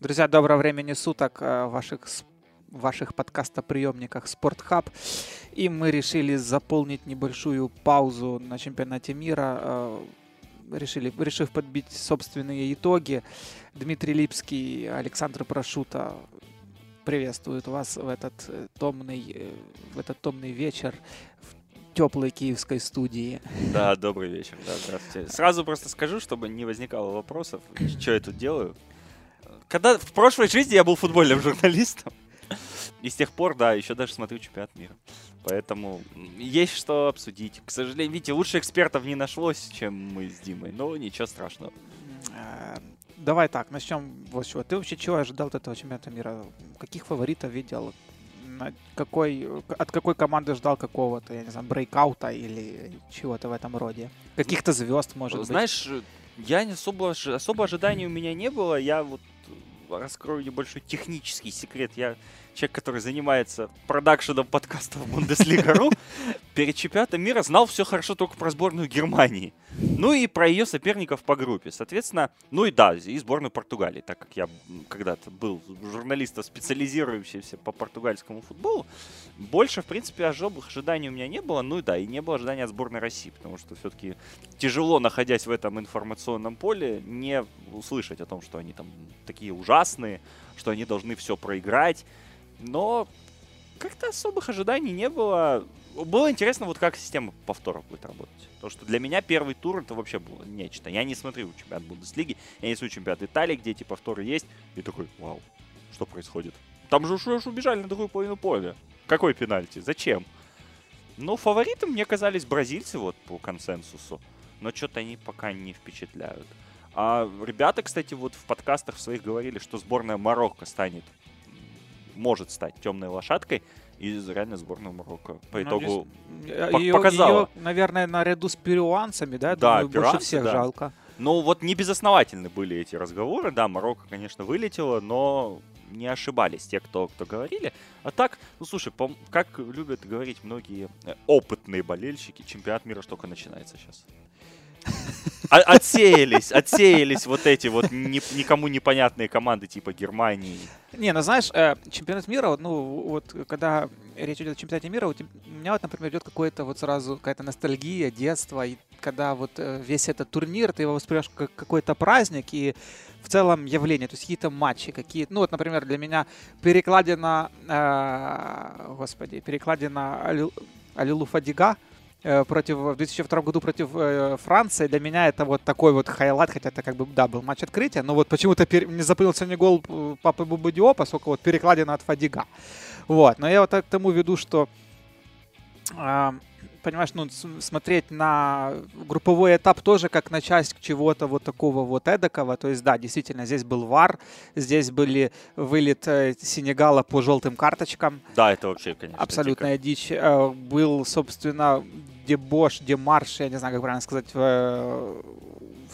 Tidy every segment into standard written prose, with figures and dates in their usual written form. Друзья, доброго времени суток в ваших подкастоприемниках Sport Hub. И мы решили заполнить небольшую паузу на чемпионате мира, решив подбить собственные итоги. Дмитрий Липский, Александр Прошута приветствуют вас в этот томный вечер в теплой киевской студии. Да, добрый вечер. Да, здравствуйте. Сразу просто скажу, чтобы не возникало вопросов, что я тут делаю. Когда в прошлой жизни я был футбольным журналистом, и с тех пор, да, еще даже смотрю чемпионат мира. Поэтому есть что обсудить. К сожалению, видите, лучше экспертов не нашлось, чем мы с Димой, но ничего страшного. Давай так, начнем вот с чего. Ты вообще чего ожидал от этого чемпионата мира? Каких фаворитов видел? От какой команды ждал какого-то, я не знаю, брейкаута или чего-то в этом роде? Каких-то звезд, может быть? Я особо ожиданий у меня не было. Я вот раскрою небольшой технический секрет. Я человек, который занимается продакшеном подкастов Bundesliga.ru. Перед чемпионатом мира знал все хорошо только про сборную Германии. Ну и про ее соперников по группе. Соответственно, ну и да, и сборную Португалии. Так как я когда-то был журналистом, специализирующимся по португальскому футболу, больше, в принципе, особых ожиданий у меня не было. Ну и да, и не было ожиданий от сборной России. Потому что все-таки тяжело, находясь в этом информационном поле, не услышать о том, что они там такие ужасные, что они должны все проиграть. Но как-то особых ожиданий не было. Было интересно, вот как система повторов будет работать. Потому что для меня первый тур это вообще было нечто. Я не смотрю чемпионат Бундеслиги, я не смотрю чемпионат Италии, где эти повторы есть. И такой, вау, что происходит? Там же уж убежали на другую половину поля. Какой пенальти? Зачем? Ну, фаворитом мне казались бразильцы, вот по консенсусу. Но что-то они пока не впечатляют. А ребята, кстати, вот в подкастах своих говорили, что сборная Марокко может стать темной лошадкой из реально сборной Марокко. По итогу показала. Ее, наверное, наряду с перуанцами, да? Да, думаю, перуанцы, больше всех жалко. Ну вот не безосновательны были эти разговоры. Да, Марокко, конечно, вылетело, но не ошибались те, кто говорили. А так, ну слушай, как любят говорить многие опытные болельщики, чемпионат мира только начинается сейчас. Отсеялись вот эти вот никому непонятные команды типа Германии. Не, ну знаешь, чемпионат мира, ну вот когда речь идет о чемпионате мира, у меня вот, например, идет какая-то ностальгия, детство, и когда вот весь этот турнир, ты его воспринимаешь как какой-то праздник, и в целом явление, то есть какие-то матчи, ну вот, например, для меня перекладина Алилу Фадига, в 2002 году против Франции, для меня это вот такой вот хайлайт, хотя это как бы, да, был матч открытия, но вот почему-то не запомнился мне гол Папы Бубудио, поскольку вот перекладина от Фадига. Вот, но я вот к тому веду, что, понимаешь, ну, смотреть на групповой этап тоже как на часть чего-то вот такого вот эдакого, то есть, да, действительно, здесь был ВАР, здесь были вылет Сенегала по желтым карточкам. Да, это вообще, конечно, абсолютная дичь. Был, собственно, дебош, демарш, я не знаю, как правильно сказать, в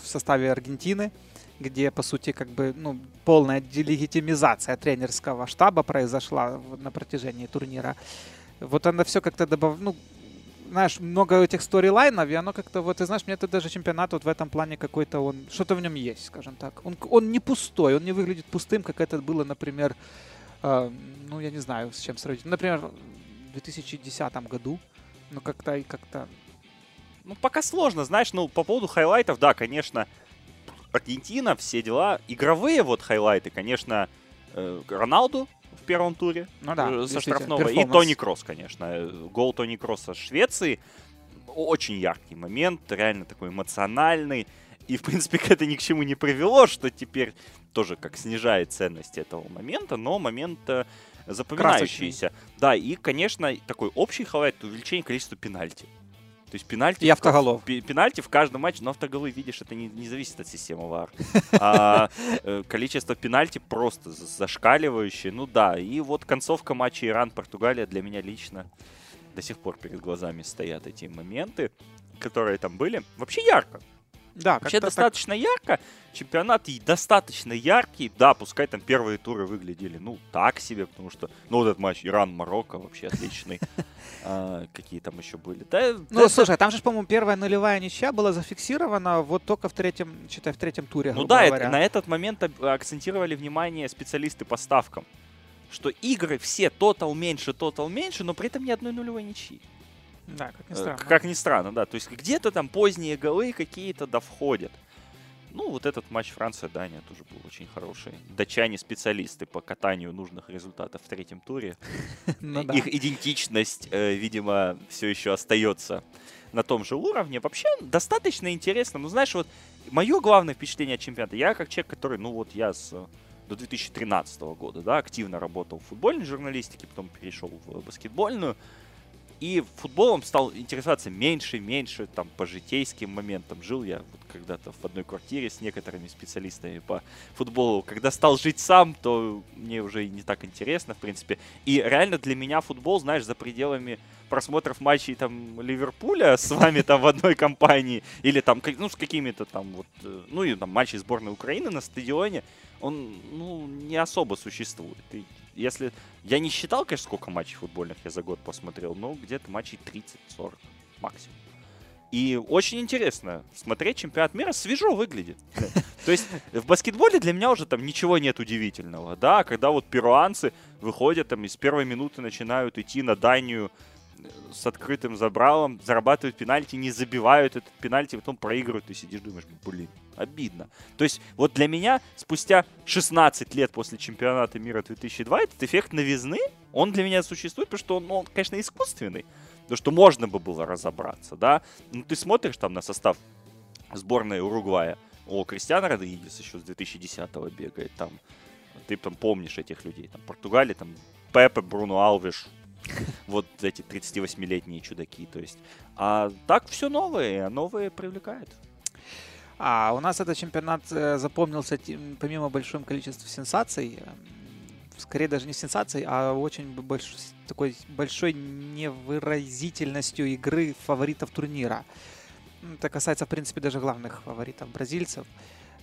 составе Аргентины, где, по сути, как бы, ну, полная делегитимизация тренерского штаба произошла на протяжении турнира. Вот она все как-то ну, знаешь, много этих сторилайнов, и оно как-то, вот, ты знаешь, мне это даже чемпионат вот в этом плане какой-то, что-то в нем есть, скажем так. Он не пустой, он не выглядит пустым, как это было, например, ну, я не знаю, с чем сравнить. Например, в 2010 году, ну, как-то... Ну, пока сложно, знаешь, ну, по поводу хайлайтов, да, конечно, Аргентина, все дела. Игровые вот хайлайты, конечно, Роналду в первом туре, ну, да, со штрафного, и Тони Кросс, конечно. Гол Тони Кросса Швеции. Очень яркий момент, реально такой эмоциональный. И, в принципе, это ни к чему не привело, что теперь тоже как снижает ценность этого момента, но момент запоминающийся. Красочный. Да, и, конечно, такой общий хайлайт — увеличение количества пенальти. То есть пенальти, и автоголов. Пенальти в каждом матче, но автоголы, видишь, это не зависит от системы ВАР. А количество пенальти просто зашкаливающее. Ну да, и вот концовка матча Иран-Португалия для меня лично до сих пор перед глазами стоят эти моменты, которые там были. Вообще ярко. Да, вообще достаточно так... ярко. Чемпионат и достаточно яркий. Да, пускай там первые туры выглядели, ну, так себе, потому что, ну, вот этот матч Иран-Марокко вообще отличный. Какие там еще были. Ну, слушай, там же, по-моему, первая нулевая ничья была зафиксирована вот только в третьем туре. Ну да, на этот момент акцентировали внимание специалисты по ставкам, что игры все тотал меньше, но при этом ни одной нулевой ничьи. Да, как ни странно. Как ни странно, да. То есть где-то там поздние голы какие-то довходят. Ну, вот этот матч Франция-Дания тоже был очень хороший. Датчане специалисты по катанию нужных результатов в третьем туре. Их идентичность, видимо, все еще остается на том же уровне. Вообще достаточно интересно. Ну, знаешь, вот мое главное впечатление от чемпионата. Я как человек, который, ну вот я до 2013 года, да, активно работал в футбольной журналистике, потом перешел в баскетбольную. И футболом стал интересоваться меньше, там, по житейским моментам. Жил я вот когда-то в одной квартире с некоторыми специалистами по футболу. Когда стал жить сам, то мне уже не так интересно, в принципе. И реально для меня футбол, знаешь, за пределами просмотров матчей там Ливерпуля с вами там в одной компании, или там, ну, с какими-то там вот, ну, и там матчи сборной Украины на стадионе, он, ну, не особо существует. И если... Я не считал, конечно, сколько матчей футбольных я за год посмотрел, но где-то матчей 30-40 максимум. И очень интересно смотреть чемпионат мира, свежо выглядит. То есть в баскетболе для меня уже там ничего нет удивительного, да, когда вот перуанцы выходят там и с первой минуты начинают идти на Данию с открытым забралом, зарабатывают пенальти, не забивают этот пенальти, потом проигрывают, ты сидишь, думаешь, блин, обидно. То есть вот для меня спустя 16 лет после чемпионата мира 2002 этот эффект новизны, он для меня существует, потому что он, конечно, искусственный, потому что можно бы было разобраться, да. Но ты смотришь там на состав сборной Уругвая, о, Кристиан Родригес еще с 2010-го бегает там, ты там помнишь этих людей, там Португалия, там Пепе, Бруно Алвиш, вот эти 38-летние чудаки, то есть. А так все новое, а новое привлекает. А у нас этот чемпионат запомнился помимо большого количества сенсаций, скорее даже не сенсаций, а очень такой большой невыразительностью игры фаворитов турнира. Это касается, в принципе, даже главных фаворитов бразильцев.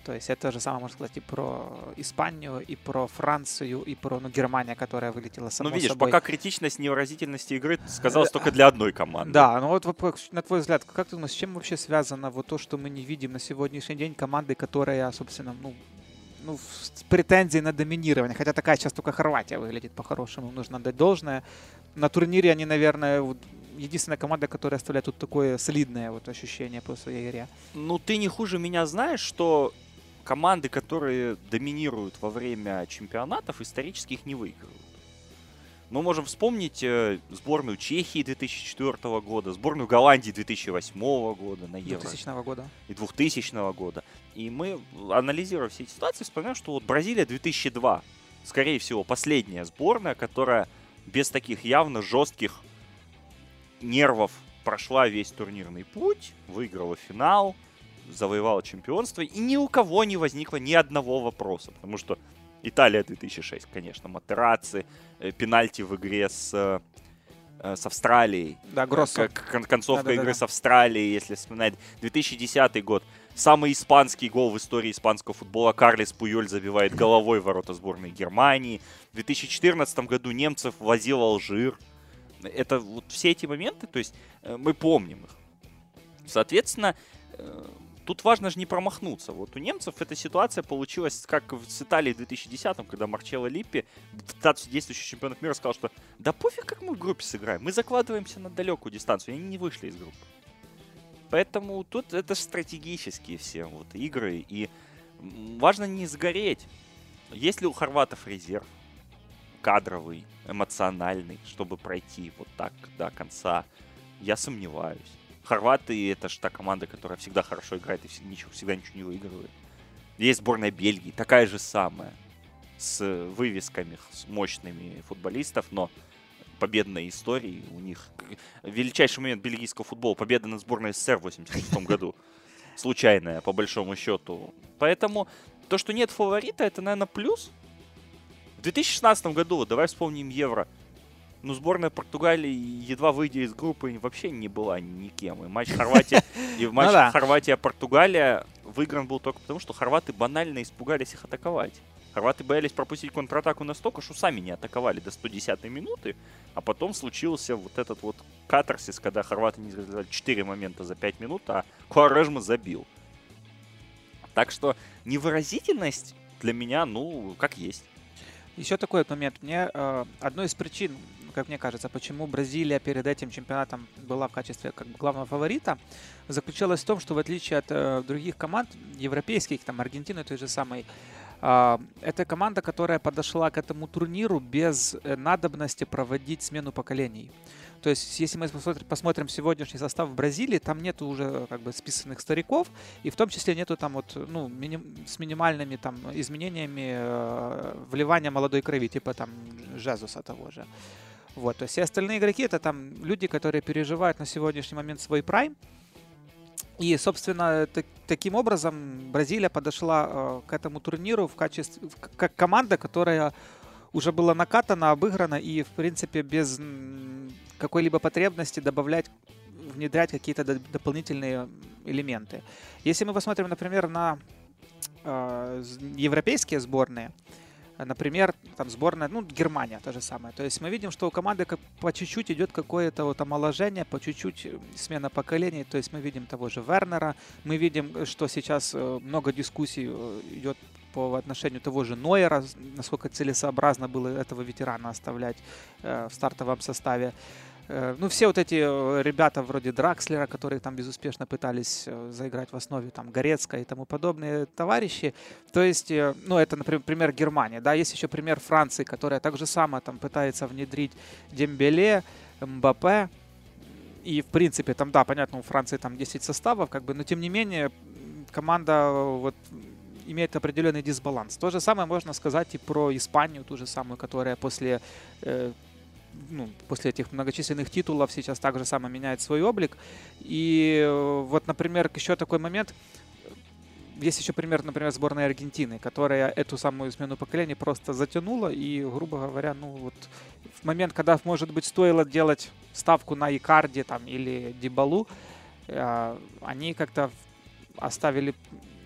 То есть это же самое можно сказать и про Испанию, и про Францию, и про, ну, Германию, которая вылетела само собой. Ну, видишь, собой. Пока критичность невыразительности игры сказалась только для одной команды. Да, ну вот на твой взгляд, как ты думаешь, с чем вообще связано вот то, что мы не видим на сегодняшний день команды, которая, собственно, ну, с претензией на доминирование, хотя такая сейчас только Хорватия выглядит по-хорошему, нужно отдать должное. На турнире они, наверное, единственная команда, которая оставляет тут такое солидное вот ощущение по своей игре. Ну, ты не хуже меня знаешь, что... Команды, которые доминируют во время чемпионатов, исторически их не выигрывают. Мы можем вспомнить сборную Чехии 2004 года, сборную Голландии 2008 года на Евро. 2000 года. И 2000 года. И мы, анализируя все эти ситуации, вспоминаем, что вот Бразилия 2002, скорее всего, последняя сборная, которая без таких явно жестких нервов прошла весь турнирный путь, выиграла финал, завоевала чемпионство, и ни у кого не возникло ни одного вопроса, потому что Италия 2006, конечно, Матераци, пенальти в игре с Австралией, да, концовка игры с Австралией, если вспоминать, 2010 год, самый испанский гол в истории испанского футбола, Карлес Пуйоль забивает головой в ворота сборной Германии, в 2014 году немцев возил Алжир, это вот все эти моменты, то есть мы помним их, соответственно, тут важно же не промахнуться. Вот у немцев эта ситуация получилась, как с Италией в 2010-м, когда Марчелло Липпи, статус действующего чемпионов мира, сказал, что да пофиг, как мы в группе сыграем, мы закладываемся на далекую дистанцию, и они не вышли из группы. Поэтому тут это стратегические все вот игры, и важно не сгореть. Есть ли у хорватов резерв кадровый, эмоциональный, чтобы пройти вот так до конца? Я сомневаюсь. Хорваты — это же та команда, которая всегда хорошо играет и всегда ничего не выигрывает. Есть сборная Бельгии, такая же самая, с вывесками, с мощными футболистов, но победной историей у них. Величайший момент бельгийского футбола — победа над сборной СССР в 1986 году. Случайная, по большому счету. Поэтому то, что нет фаворита, это, наверное, плюс. В 2016 году, вот давай вспомним Евро, но сборная Португалии, едва выйдя из группы, вообще не была никем. И матч Хорватия-Португалия выигран был только потому, что хорваты банально испугались их атаковать. Хорваты боялись пропустить контратаку настолько, что сами не атаковали до 110-й минуты, а потом случился вот этот вот катарсис, когда хорваты не сделали 4 момента за 5 минут, а Куарежма забил. Так что невыразительность для меня, ну, как есть. Еще такой вот момент. Мне одной из причин, как мне кажется, почему Бразилия перед этим чемпионатом была в качестве как бы главного фаворита, заключалась в том, что в отличие от других команд, европейских, там Аргентины той же самой, это команда, которая подошла к этому турниру без надобности проводить смену поколений. То есть, если мы посмотрим сегодняшний состав в Бразилии, там нету уже как бы списанных стариков, и в том числе нету там вот, ну, с минимальными там изменениями вливания молодой крови, типа там Жезуса того же. Вот, то есть все остальные игроки — это там люди, которые переживают на сегодняшний момент свой прайм. И, собственно, таким образом Бразилия подошла к этому турниру в качестве как команда, которая уже была накатана, обыграна и, в принципе, без какой-либо потребности добавлять, внедрять какие-то дополнительные элементы. Если мы посмотрим, например, на европейские сборные, например, там сборная, ну, Германия, то же самое. То есть мы видим, что у команды по чуть-чуть идет какое-то вот омоложение, по чуть-чуть смена поколений. То есть мы видим того же Вернера, мы видим, что сейчас много дискуссий идет по отношению того же Нойера, насколько целесообразно было этого ветерана оставлять в стартовом составе. Ну, все вот эти ребята вроде Дракслера, которые там безуспешно пытались заиграть в основе, там, Горецка и тому подобные товарищи. То есть, ну, это, например, пример Германии, да, есть еще пример Франции, которая так же само там пытается внедрить Дембеле, Мбаппе. И, в принципе, там, да, понятно, у Франции там 10 составов, как бы, но, тем не менее, команда вот имеет определенный дисбаланс. То же самое можно сказать и про Испанию, ту же самую, которая после... ну, после этих многочисленных титулов сейчас так же само меняет свой облик. И вот, например, еще такой момент. Есть еще пример, например, сборной Аргентины, которая эту самую смену поколений просто затянула. И, грубо говоря, ну вот в момент, когда, может быть, стоило делать ставку на Икарди там, или Дибалу, они как-то оставили...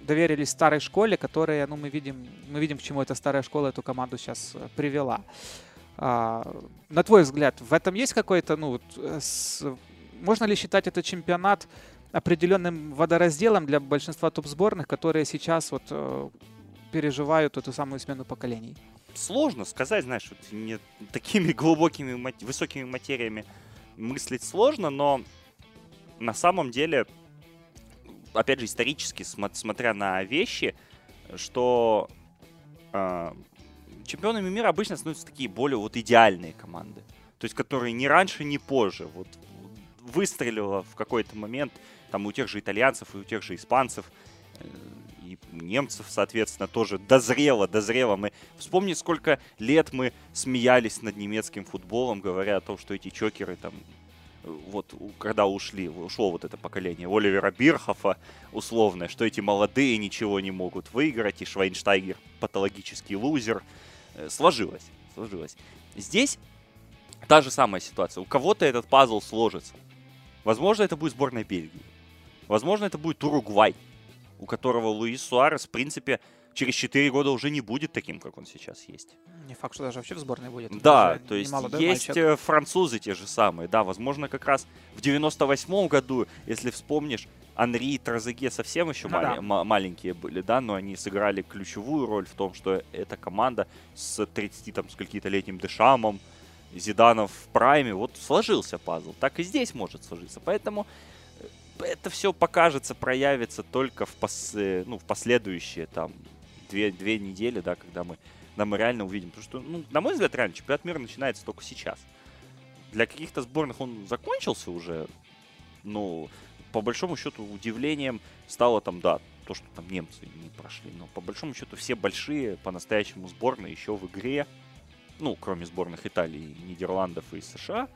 доверились старой школе, которая, ну, мы видим, к чему эта старая школа эту команду сейчас привела. На твой взгляд, в этом есть какой-то, ну, можно ли считать этот чемпионат определенным водоразделом для большинства топ-сборных, которые сейчас вот переживают эту самую смену поколений? Сложно сказать, знаешь, вот не такими глубокими, высокими материями мыслить сложно, но на самом деле, опять же, исторически, смотря на вещи, что... чемпионами мира обычно становятся такие более вот идеальные команды, то есть которые ни раньше, ни позже вот выстрелила в какой-то момент там у тех же итальянцев, и у тех же испанцев, и немцев, соответственно, тоже дозрело. Мы вспомни, сколько лет мы смеялись над немецким футболом, говоря о том, что эти чокеры там, вот когда ушло вот это поколение Оливера Бирхофа условное, что эти молодые ничего не могут выиграть, и Швейнштайгер патологический лузер. Сложилось. Здесь та же самая ситуация. У кого-то этот пазл сложится. Возможно, это будет сборная Бельгии. Возможно, это будет Уругвай, у которого Луис Суарес, в принципе, через 4 года уже не будет таким, как он сейчас есть. Не факт, что даже вообще в сборной будет. Да, то есть есть мальчик. Французы те же самые. Да, возможно, как раз в 98 году, если вспомнишь, Анри и Тразеге совсем еще маленькие были, да, но они сыграли ключевую роль в том, что эта команда с 30-летним Дешамом, Зиданом в прайме, вот сложился пазл. Так и здесь может сложиться. Поэтому это все покажется, проявится только в последующие там две недели, да, когда мы реально увидим. Потому что, ну, на мой взгляд, реально чемпионат мира начинается только сейчас. Для каких-то сборных он закончился уже, но по большому счету удивлением стало там, да, то, что там немцы не прошли. Но по большому счету все большие по-настоящему сборные еще в игре, ну, кроме сборных Италии, Нидерландов и США,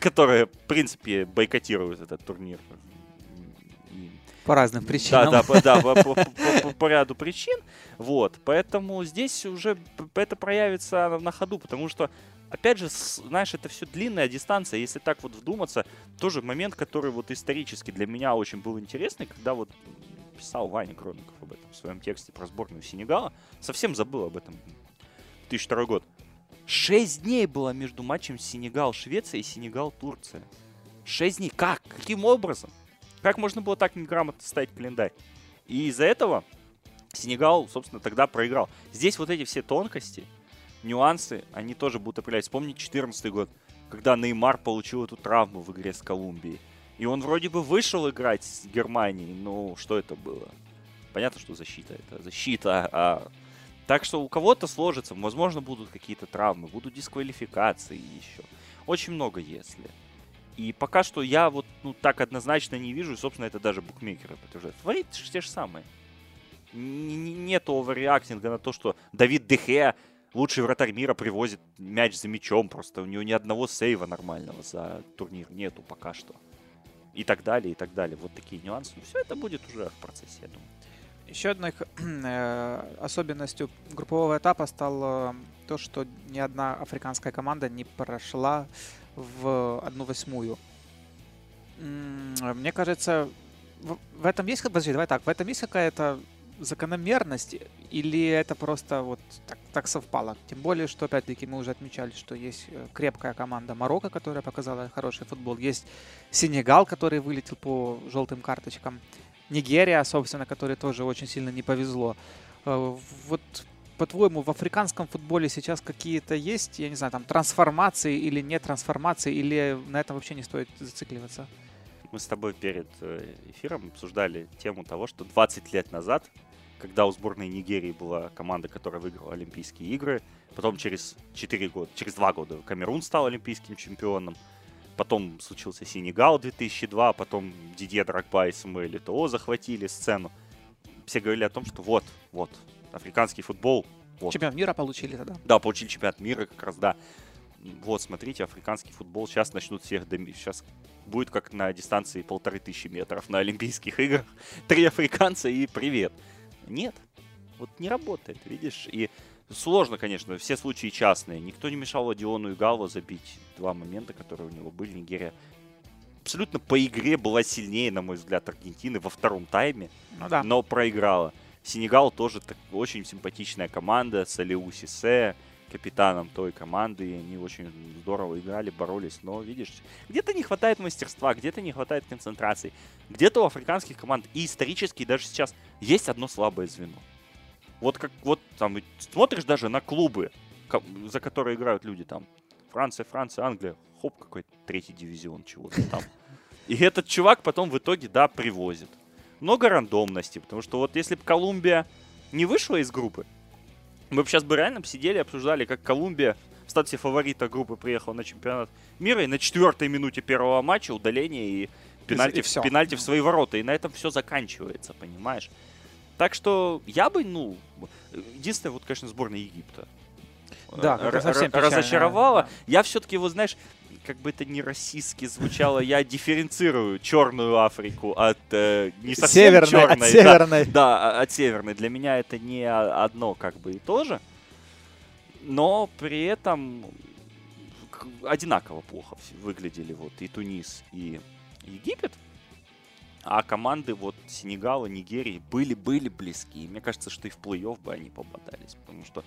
которые, в принципе, бойкотируют этот турнир. По разным причинам. Да, по ряду причин. Вот, поэтому здесь уже это проявится на ходу, потому что Опять же, знаешь, это все длинная дистанция. Если так вот вдуматься, тоже момент, который вот исторически для меня очень был интересный, когда вот писал Ваня Кроников об этом в своем тексте про сборную Сенегала. Совсем забыл об этом. 2002 год. 6 дней было между матчем Сенегал-Швеция и Сенегал-Турция. 6 дней. Как? Каким образом? Как можно было так неграмотно ставить календарь? И из-за этого Сенегал, собственно, тогда проиграл. Здесь вот эти все тонкости, нюансы, они тоже будут определять. Вспомни 2014 год, когда Неймар получил эту травму в игре с Колумбией. И он вроде бы вышел играть с Германией, но что это было? Понятно, что защита. Это защита. Так что у кого-то сложится. Возможно, будут какие-то травмы, будут дисквалификации еще. Очень много если. И пока что я вот так однозначно не вижу. И, собственно, это даже букмекеры подтверждают. Творит те же самые. Нет оверреактинга на то, что Давид де Хеа, лучший вратарь мира, привозит мяч за мячом. Просто у него ни одного сейва нормального за турнир нету пока что. И так далее, и так далее. Вот такие нюансы. Но все это будет уже в процессе, я думаю. Еще одной особенностью группового этапа стало то, что ни одна африканская команда не прошла в 1/8. Мне кажется, в этом есть, подожди, давай так, в этом есть какая-то закономерность или это просто вот так совпало? Тем более, что опять-таки мы уже отмечали, что есть крепкая команда Марокко, которая показала хороший футбол, есть Сенегал, который вылетел по желтым карточкам, Нигерия, собственно, которой тоже очень сильно не повезло. Вот по-твоему, в африканском футболе сейчас какие-то есть, я не знаю, там трансформации или не трансформации, или на этом вообще не стоит зацикливаться? Мы с тобой перед эфиром обсуждали тему того, что 20 лет назад, когда у сборной Нигерии была команда, которая выиграла Олимпийские игры, потом через 4 года, через 2 года Камерун стал олимпийским чемпионом, потом случился Сенегал 2002, потом Дидье Дрогба и Самуэль Этоо захватили сцену. Все говорили о том, что вот, африканский футбол. Вот. Чемпионат мира получили тогда. Да, получили чемпионат мира как раз, да. Вот, смотрите, африканский футбол сейчас начнут всех домить. Сейчас будет как на дистанции 1500 метров на Олимпийских играх. 3 африканца и привет. Нет, вот не работает, видишь. И сложно, конечно, все случаи частные. Никто не мешал Одиону Игало забить 2 момента, которые у него были. Нигерия абсолютно по игре была сильнее, на мой взгляд, Аргентины во втором тайме, но проиграла. Сенегал тоже очень симпатичная команда, Салиу Сисе капитаном той команды, и они очень здорово играли, боролись, но, видишь, где-то не хватает мастерства, где-то не хватает концентрации, где-то у африканских команд, и исторически, и даже сейчас, есть одно слабое звено. Вот как, вот там, смотришь даже на клубы, за которые играют люди там, Франция, Англия, хоп, какой-то 3-й дивизион чего-то там. И этот чувак потом в итоге, да, привозит. Много рандомности, потому что вот если бы Колумбия не вышла из группы, мы бы сейчас бы реально сидели и обсуждали, как Колумбия в статусе фаворита группы приехала на чемпионат мира, и на 4-й минуте первого матча удаление и пенальти в свои ворота. И на этом все заканчивается, понимаешь? Так что я бы, единственное, вот, конечно, сборная Египта. Да, совсем разочаровала. Да. Я все-таки, вот знаешь, как бы это не расистски звучало, я дифференцирую черную Африку от не совсем северной, черной. От северной. Да, от северной. Для меня это не одно как бы и то же. Но при этом одинаково плохо выглядели вот и Тунис, и Египет. А команды вот Сенегала, Нигерии были близки. И мне кажется, что и в плей-офф бы они попадались. Потому что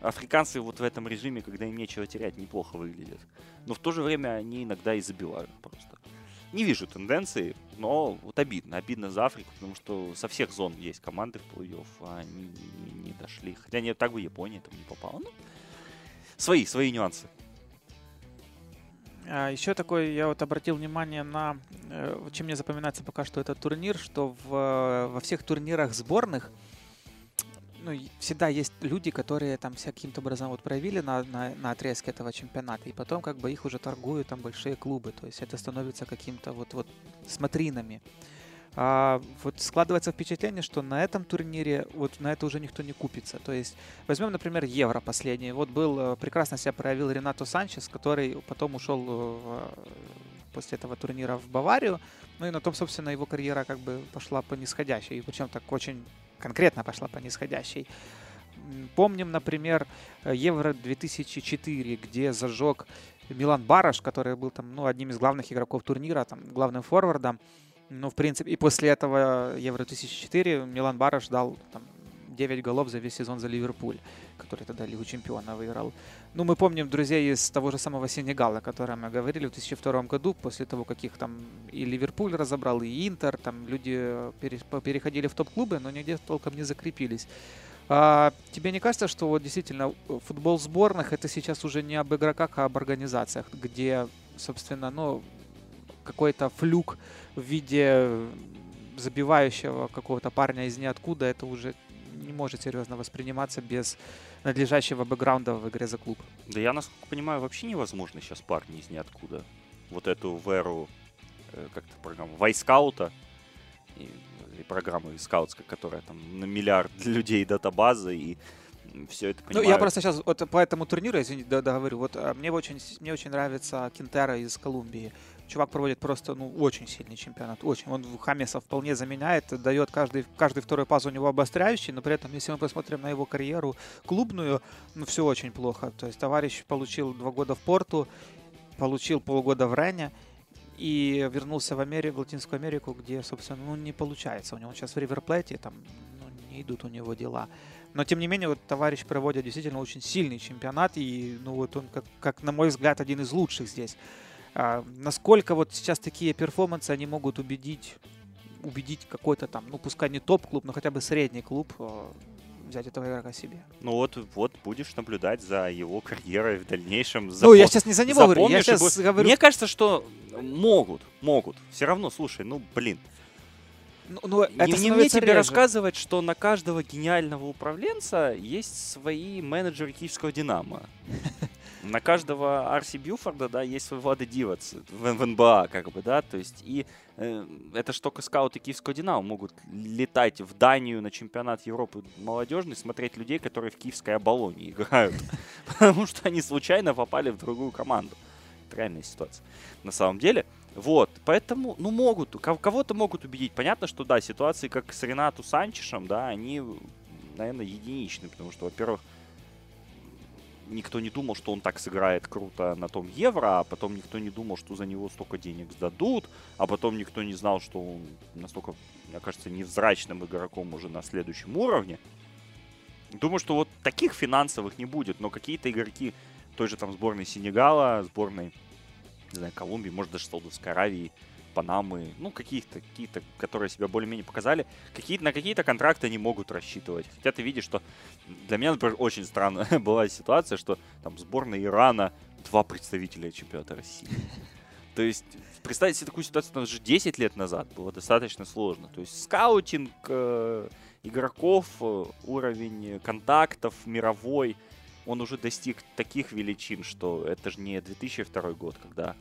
африканцы вот в этом режиме, когда им нечего терять, неплохо выглядят. Но в то же время они иногда и забивают просто. Не вижу тенденции, но вот обидно. Обидно за Африку, потому что со всех зон есть команды в плей-офф, а они не дошли. Хотя нет, так бы Япония там не попала. Ну, свои нюансы. Еще такой, я вот обратил внимание на, чем мне запоминается пока что этот турнир, что во всех турнирах сборных всегда есть люди, которые там себя каким-то образом вот проявили на отрезке этого чемпионата, и потом как бы их уже торгуют там большие клубы, то есть это становится каким-то вот смотринами. Вот складывается впечатление, что на этом турнире вот на это уже никто не купится. То есть возьмем, например, Евро последний. Вот был, прекрасно себя проявил Ренато Санчес, который потом ушел после этого турнира в Баварию. Ну и на том, собственно, его карьера как бы пошла по нисходящей. И причем так очень конкретно пошла по нисходящей. помним, например, Евро-2004, где зажег Милан Бараш, который был там, ну, одним из главных игроков турнира, там, главным форвардом. Ну, в принципе, и после этого Евро-2004 Милан Бараш дал там 9 голов за весь сезон за Ливерпуль, который тогда Лигу Чемпионов выиграл. Ну, мы помним друзей из того же самого Сенегала, о котором мы говорили в 2002 году, после того, как их там и Ливерпуль разобрал, и Интер, там люди переходили в топ-клубы, но нигде толком не закрепились. А тебе не кажется, что вот действительно футбол сборных — это сейчас уже не об игроках, а об организациях, где, собственно, ну, какой-то флюк в виде забивающего какого-то парня из ниоткуда — это уже не может серьезно восприниматься без надлежащего бэкграунда в игре за клуб? Да я, насколько понимаю, вообще невозможно сейчас парни из ниоткуда. Вот эту в эру как-то программу Вайскаута и программы скаутской, которая там на миллиард людей датабазы и все это понимают. Ну, я просто сейчас вот по этому турниру, извините, договорю, вот мне очень нравится Кинтера из Колумбии. Чувак проводит просто, ну, очень сильный чемпионат. Очень. Он Хамеса вполне заменяет, дает каждый второй пас у него обостряющий, но при этом, если мы посмотрим на его карьеру клубную, ну, все очень плохо. То есть товарищ получил 2 года в Порту, получил полгода в Рене и вернулся в Америку, в Латинскую Америку, где, собственно, ну, не получается. У него сейчас в Риверплейте, там, ну, не идут у него дела. Но, тем не менее, вот товарищ проводит действительно очень сильный чемпионат, и, ну, вот он, как на мой взгляд, один из лучших здесь. Насколько вот сейчас такие перформансы, они могут убедить какой-то там, ну, пускай не топ-клуб, но хотя бы средний клуб взять этого игрока себе? Ну вот будешь наблюдать за его карьерой в дальнейшем. Ну, я сейчас не за него говорю, я сейчас говорю. Мне кажется, что могут. Все равно, слушай, ну, блин. Ну, это не мне тебе рассказывать, что на каждого гениального управленца есть свои менеджеры киевского «Динамо». На каждого Арси Бьюфорда, да, есть свой Влада Дивац в НБА, как бы, да, то есть, и это ж только скауты киевского «Динамо» могут летать в Данию на чемпионат Европы молодежный, смотреть людей, которые в киевской «Оболоне» играют, потому что они случайно попали в другую команду. Это реальная ситуация, на самом деле. Вот, поэтому, ну, могут, кого-то могут убедить. Понятно, что, да, ситуации, как с Ренату Санчишем, да, они, наверное, единичны, потому что, во-первых, никто не думал, что он так сыграет круто на том Евро, а потом никто не думал, что за него столько денег сдадут, а потом никто не знал, что он настолько, мне кажется, невзрачным игроком уже на следующем уровне. Думаю, что вот таких финансовых не будет, но какие-то игроки той же там сборной Сенегала, сборной, не знаю, Колумбии, может, даже Саудовской Аравии, Панамы, ну, какие-то, которые себя более-менее показали, на какие-то контракты они могут рассчитывать. Хотя ты видишь, что для меня, например, очень странная была ситуация, что там сборная Ирана 2 представителя чемпионата России. То есть представить себе такую ситуацию, там же 10 лет назад было достаточно сложно. То есть скаутинг игроков, уровень контактов мировой, он уже достиг таких величин, что это же не 2002 год, когда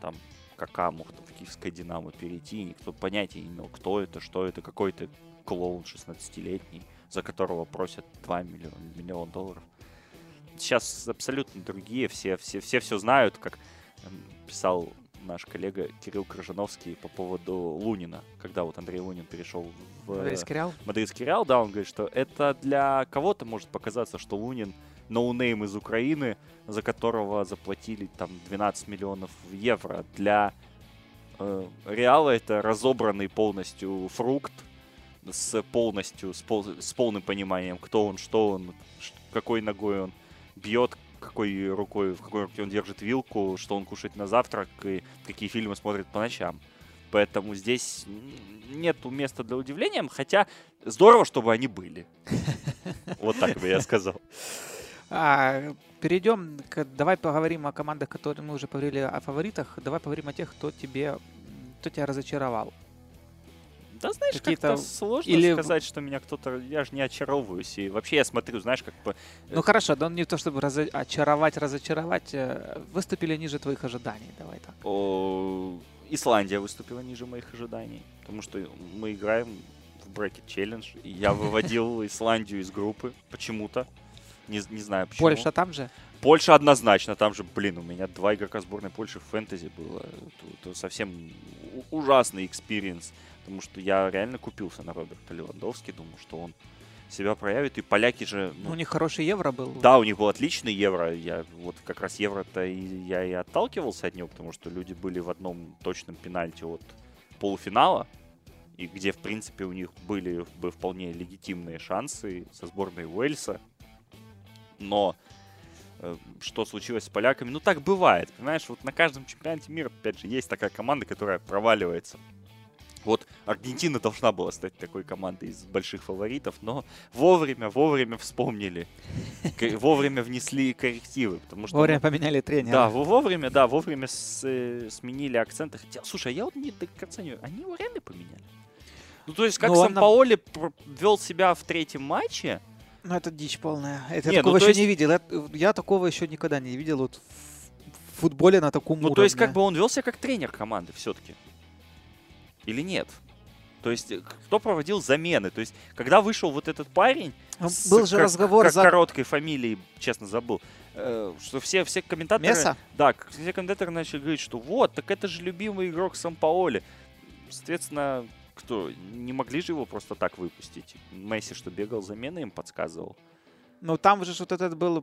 там Кака мог в киевское «Динамо» перейти, никто понятия не имел, кто это, что это, какой-то клоун 16-летний, за которого просят $2 миллиона. Сейчас абсолютно другие, все знают, как писал наш коллега Кирилл Крыжановский по поводу Лунина, когда вот Андрей Лунин перешел в Мадридский Реал. Мадридский Реал, да, он говорит, что это для кого-то может показаться, что Лунин ноунейм из Украины, за которого заплатили там 12 миллионов евро. Для Реала это разобранный полностью фрукт с полным пониманием, кто он, что он, какой ногой он бьет, в какой руке он держит вилку, что он кушает на завтрак и какие фильмы смотрит по ночам. Поэтому здесь нету места для удивления, хотя здорово, чтобы они были. Вот так бы я сказал. Перейдем, давай поговорим о командах, которые мы уже поговорили, о фаворитах. Давай поговорим о тех, кто тебя разочаровал. Да, знаешь, как-то сложно сказать, что меня кто-то... Я же не очаровываюсь. И вообще я смотрю, знаешь, как бы... Ну хорошо, но не то, чтобы разочаровать. Выступили ниже твоих ожиданий, давай так. Исландия выступила ниже моих ожиданий, потому что мы играем в брекет челлендж. Я выводил Исландию из группы почему-то. Не знаю почему. Польша там же? Польша однозначно там же. Блин, у меня 2 игрока сборной Польши в фэнтези было. Это совсем ужасный экспириенс. Потому что я реально купился на Роберта Левандовски. Думал, что он себя проявит. И поляки же... Ну, у них хороший евро был. Да, у них был отличный евро. Я вот как раз евро-то я и отталкивался от него, потому что люди были в одном точном пенальти от полуфинала, и где, в принципе, у них были бы вполне легитимные шансы со сборной Уэльса. Но что случилось с поляками? Ну, так бывает, понимаешь? Вот на каждом чемпионате мира, опять же, есть такая команда, которая проваливается. Вот Аргентина должна была стать такой командой из больших фаворитов, но вовремя вспомнили, вовремя внесли коррективы. Потому что вовремя поменяли тренера. Да, вовремя сменили акценты. Хотя, слушай, я вот не до конца не... Они его реально поменяли? Ну, то есть, как Сампаоли вел себя в третьем матче... Ну, это дичь полная. Это я такого еще не видел. Я такого еще никогда не видел вот в футболе на таком уровне. Ну, то есть, как бы он вел себя как тренер команды все-таки. Или нет? То есть, кто проводил замены? То есть, когда вышел вот этот парень, был же разговор за короткой фамилией, честно забыл, что все комментаторы... Меса? Да, все комментаторы начали говорить, что вот, так это же любимый игрок Сампаоли. Соответственно, кто? Не могли же его просто так выпустить? Месси, что бегал, замены им подсказывал. Ну, там же вот этот был...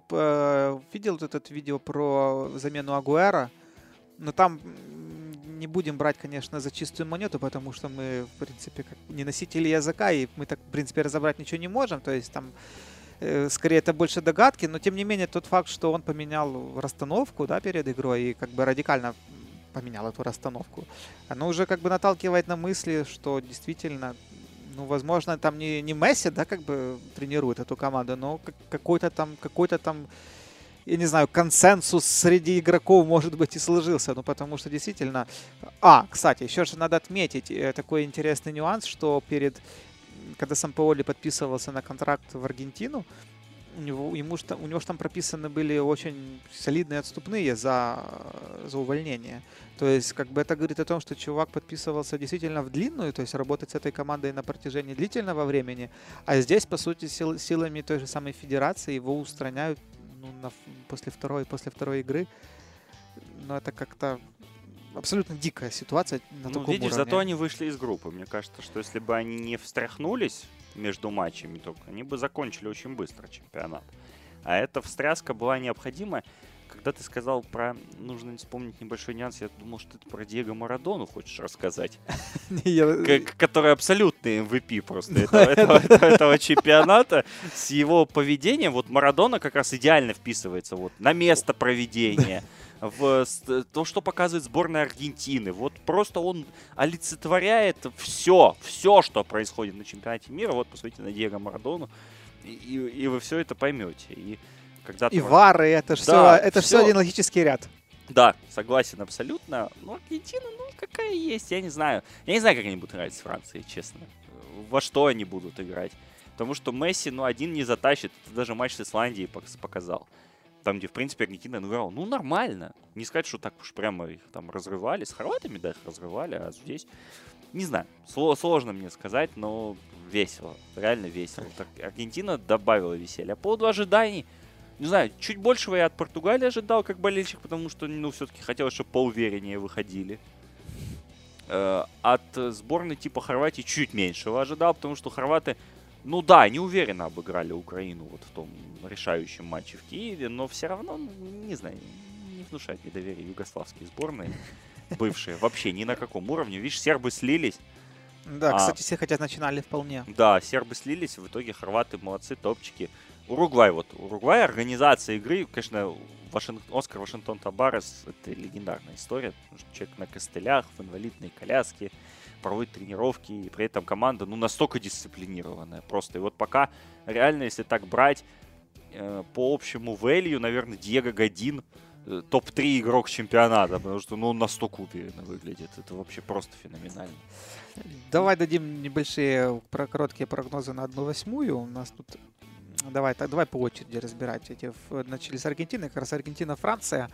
Видел вот это видео про замену Агуэра? Но там... Не будем брать, конечно, за чистую монету, потому что мы, в принципе, как не носители языка, и мы так, в принципе, разобрать ничего не можем. То есть там, скорее, это больше догадки. Но, тем не менее, тот факт, что он поменял расстановку, да, перед игрой, и как бы радикально поменял эту расстановку, оно уже как бы наталкивает на мысли, что действительно, ну, возможно, там не Месси, да, как бы тренирует эту команду, но какой-то там... Я не знаю, консенсус среди игроков, может быть, и сложился. Ну, потому что действительно... Кстати, еще же надо отметить такой интересный нюанс, что когда Сампаоли подписывался на контракт в Аргентину, у него же там прописаны были очень солидные отступные за увольнение. То есть, как бы это говорит о том, что чувак подписывался действительно в длинную, то есть работать с этой командой на протяжении длительного времени. А здесь, по сути, силами той же самой федерации его устраняют. Ну, после второй игры, но это как-то абсолютно дикая ситуация на таком уровне. Зато они вышли из группы. Мне кажется, что если бы они не встряхнулись между матчами, только они бы закончили очень быстро чемпионат. А эта встряска была необходима. Когда ты сказал про... Нужно вспомнить небольшой нюанс. Я думал, что ты про Диего Марадону хочешь рассказать. Который абсолютный MVP просто этого чемпионата. С его поведением. Вот Марадона как раз идеально вписывается на место проведения. В то, что показывает сборная Аргентины. Вот просто он олицетворяет все, что происходит на чемпионате мира. Вот посмотрите на Диего Марадону. И вы все это поймете. И вары, это все один логический ряд. Да, согласен абсолютно. Но Аргентина, какая есть, я не знаю. Я не знаю, как они будут играть с Францией, честно. Во что они будут играть. Потому что Месси, один не затащит. Это даже матч с Исландией показал. Там, где, в принципе, Аргентина играла. Ну, нормально. Не сказать, что так уж прямо их там разрывали. С хорватами, да, их разрывали, а здесь... Не знаю, сложно мне сказать, но весело. Реально весело. Так, Аргентина добавила веселья. По поводу ожиданий... Не знаю, чуть большего я от Португалии ожидал как болельщик, потому что, все-таки хотелось, чтобы поувереннее выходили. От сборной типа Хорватии чуть меньшего ожидал, потому что хорваты, неуверенно обыграли Украину в том решающем матче в Киеве, но все равно, не знаю, не внушает недоверие югославские сборные, бывшие, вообще ни на каком уровне. Видишь, сербы слились. Да, кстати, все хотя начинали вполне. Да, сербы слились, в итоге хорваты молодцы, топчики. Уругвай, организация игры, конечно, Оскар Вашингтон Табарес, это легендарная история, потому что человек на костылях, в инвалидной коляске, проводит тренировки, и при этом команда, настолько дисциплинированная просто. И вот пока, реально, если так брать, по общему value, наверное, Диего Годин топ-3 игрок чемпионата, потому что, он настолько уверенно выглядит, это вообще просто феноменально. Давай дадим небольшие, короткие прогнозы на 1/8, у нас тут... Давай по очереди разбирать эти. Начали с Аргентины, как раз Аргентина-Франция.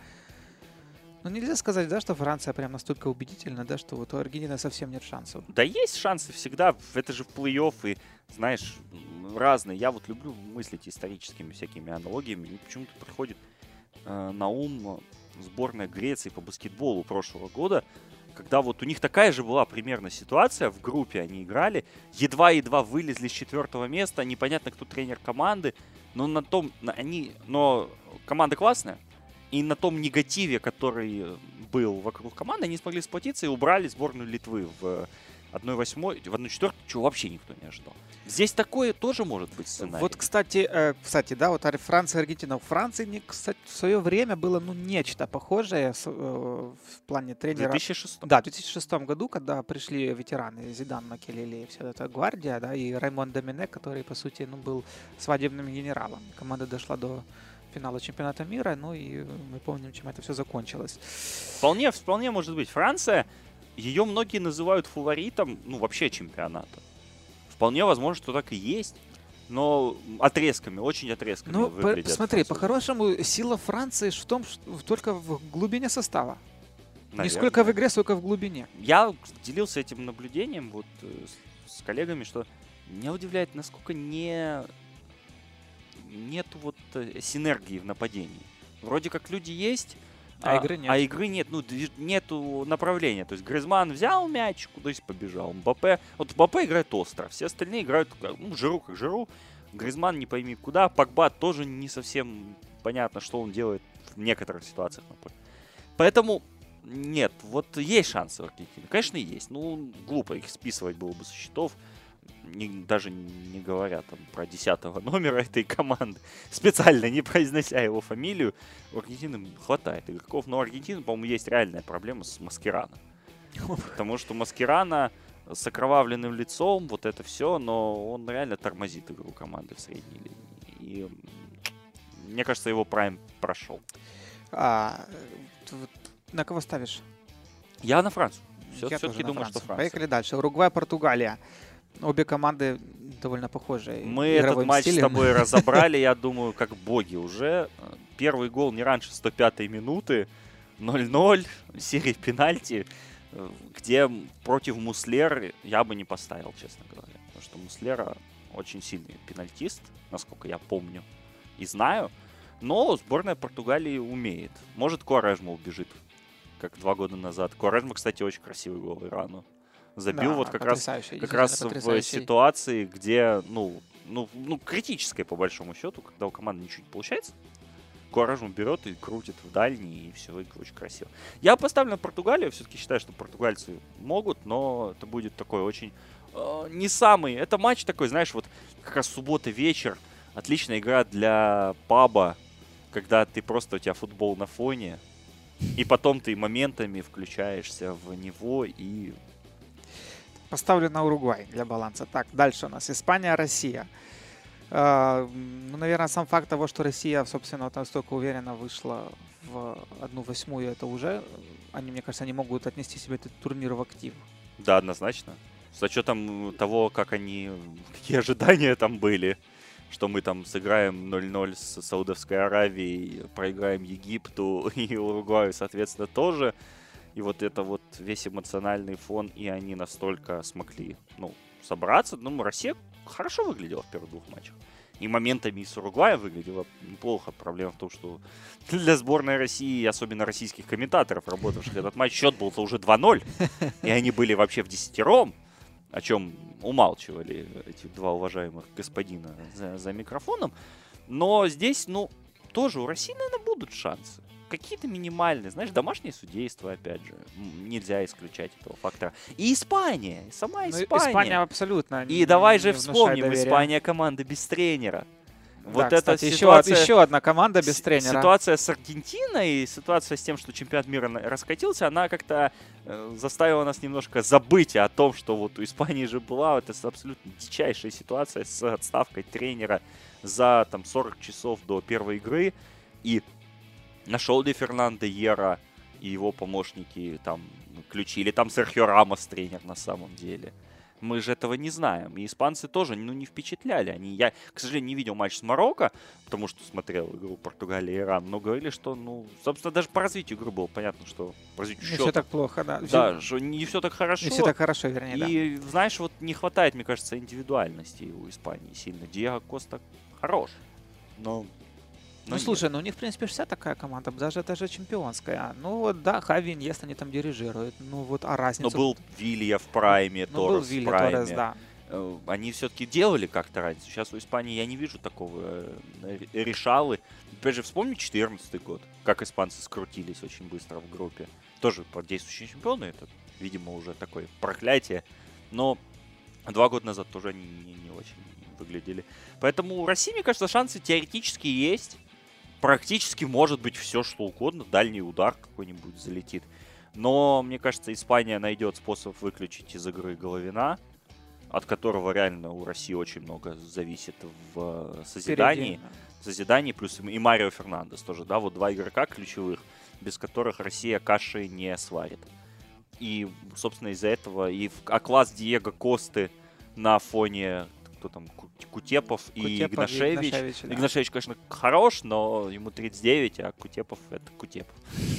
Но нельзя сказать, да, что Франция прям настолько убедительна, да, что вот у Аргентины совсем нет шансов. Да есть шансы всегда, это же в плей-офф, и, знаешь, разные. Я люблю мыслить историческими всякими аналогиями. Мне почему-то приходит на ум сборная Греции по баскетболу прошлого года, когда вот у них такая же была примерно ситуация, в группе они играли, едва-едва вылезли с 4-го места, непонятно, кто тренер команды, но на том но команда классная, и на том негативе, который был вокруг команды, они смогли сплотиться и убрали сборную Литвы в 1-8, в 1-4, чего вообще никто не ожидал. Здесь такое тоже может быть сценарий. Вот, кстати, да, вот Франция, Аргентина. У Франции, кстати, в свое время было, ну, нечто похожее в плане тренера. В 2006. Да, в 2006 году, когда пришли ветераны Зидан, Макелеле и вся эта гвардия, да, и Раймон Доминек, который, по сути, ну, был свадебным генералом. Команда дошла до финала чемпионата мира, ну, и мы помним, чем это все закончилось. Вполне может быть. Франция, ее многие называют фаворитом, ну, вообще чемпионата. Вполне возможно, что так и есть, но отрезками, очень отрезками выглядят. Ну, смотри, по-хорошему, сила Франции в том, что только в глубине состава. Наверное. Не сколько в игре, сколько в глубине. Я делился этим наблюдением вот с коллегами, что меня удивляет, насколько нет вот синергии в нападении. Вроде как люди есть, а игры нет, ну, нету направления. То есть Гризман взял мяч, куда-то побежал. Мбаппе. Вот Мбаппе играет остро, все остальные играют, ну, Жиру как Жиру. Гризман не пойми куда. Погба тоже не совсем понятно, что он делает в некоторых ситуациях на поле. Поэтому нет, вот есть шансы в Аргентине. Конечно, есть. Ну, глупо их списывать было бы со счетов. Даже не говоря там про 10-го номера этой команды, специально не произнося его фамилию, у Аргентины хватает игроков. Но у Аргентины, по-моему, есть реальная проблема с Маскерано. Потому что Маскерано с окровавленным лицом, вот это все, но он реально тормозит игру команды в средней линии. И мне кажется, его прайм прошел. На кого ставишь? Я на Францию. Все-таки думаю, что Франция. Поехали дальше. Уругвай, Португалия. Обе команды довольно похожие. Мы этот матч с тобой разобрали, я думаю, как боги уже. Первый гол не раньше 105-й минуты. 0-0, серия пенальти, где против Муслера я бы не поставил, честно говоря. Потому что Муслера очень сильный пенальтист, насколько я помню и знаю. Но сборная Португалии умеет. Может, Куарежма убежит, как 2 года назад. Куарежма, кстати, очень красивый гол Ирану забил, да, вот как раз в ситуации, где, ну, критической, по большому счету, когда у команды ничего не получается, Куарежма берет и крутит в дальний, и все, и очень красиво. Я поставлю на Португалию, все-таки считаю, что португальцы могут, но это будет такой очень... не самый... Это матч такой, знаешь, вот как раз суббота вечер, отличная игра для паба, когда ты просто, у тебя футбол на фоне, и потом ты моментами включаешься в него и... Поставлю на Уругвай для баланса. Так, дальше у нас Испания, Россия. Ну, наверное, сам факт того, что Россия, собственно, вот настолько уверенно вышла в 1/8, это уже, они, мне кажется, не могут отнести себе этот турнир в актив. Да, однозначно. С учетом того, как они, какие ожидания там были, что мы там сыграем 0-0 с Саудовской Аравией, проиграем Египту и Уругваю, соответственно, тоже. И вот это вот весь эмоциональный фон, и они настолько смогли, ну, собраться. Ну, Россия хорошо выглядела в первых 2 матчах. И моментами с Уругваем выглядела неплохо. Проблема в том, что для сборной России, особенно российских комментаторов, работавших этот матч, счет был-то уже 2-0. И они были вообще вдесятером, о чем умалчивали эти 2 уважаемых господина за микрофоном. Но здесь, ну, тоже у России, наверное, будут шансы. Какие-то минимальные, знаешь, домашнее судейство, опять же, нельзя исключать этого фактора. И Испания, сама Испания. Ну, Испания абсолютно. И давай же вспомним, доверия. Испания команда без тренера. Да, вот это еще одна команда без тренера. Ситуация с Аргентиной и ситуация с тем, что чемпионат мира раскатился, она как-то заставила нас немножко забыть о том, что вот у Испании же была вот эта абсолютно дичайшая ситуация с отставкой тренера за там 40 часов до первой игры. И нашел ли Фернандо Ера и его помощники там ключи? Или там Серхио Рамос тренер на самом деле? Мы же этого не знаем. И испанцы тоже, ну, не впечатляли. Я, к сожалению, не видел матч с Марокко, потому что смотрел игру Португалия и Иран, но говорили, что, ну, собственно, даже по развитию игры было понятно, что по развитию счета... Не все так плохо, да. Да, что не все так хорошо. Не все так хорошо, вернее, да. И, знаешь, вот не хватает, мне кажется, индивидуальности у Испании сильно. Диего Коста хорош, но... Ну, слушай, ну у них, в принципе, вся такая команда, даже чемпионская. Ну, вот, да, Хави, Иньеста они там дирижируют. Ну, вот, а разница... Но был Вилья в прайме, Торрес в прайме. Да. Они все-таки делали как-то разницу. Сейчас у Испании я не вижу такого решалы. Опять же, вспомни 2014 год, как испанцы скрутились очень быстро в группе. Тоже действующие чемпионы, это, видимо, уже такое проклятие. Но 2 года назад тоже они не очень выглядели. Поэтому у России, мне кажется, шансы теоретически есть. Практически может быть все, что угодно. Дальний удар какой-нибудь залетит. Но, мне кажется, Испания найдет способ выключить из игры Головина, от которого реально у России очень много зависит в созидании. Созидании плюс и Марио Фернандес тоже. Да, вот 2 игрока ключевых, без которых Россия каши не сварит. И, собственно, из-за этого и класс Диего Косты на фоне... Кто там? Кутепов и Игнашевич. Да. Игнашевич, конечно, хорош, но ему 39, а Кутепов — это Кутепов.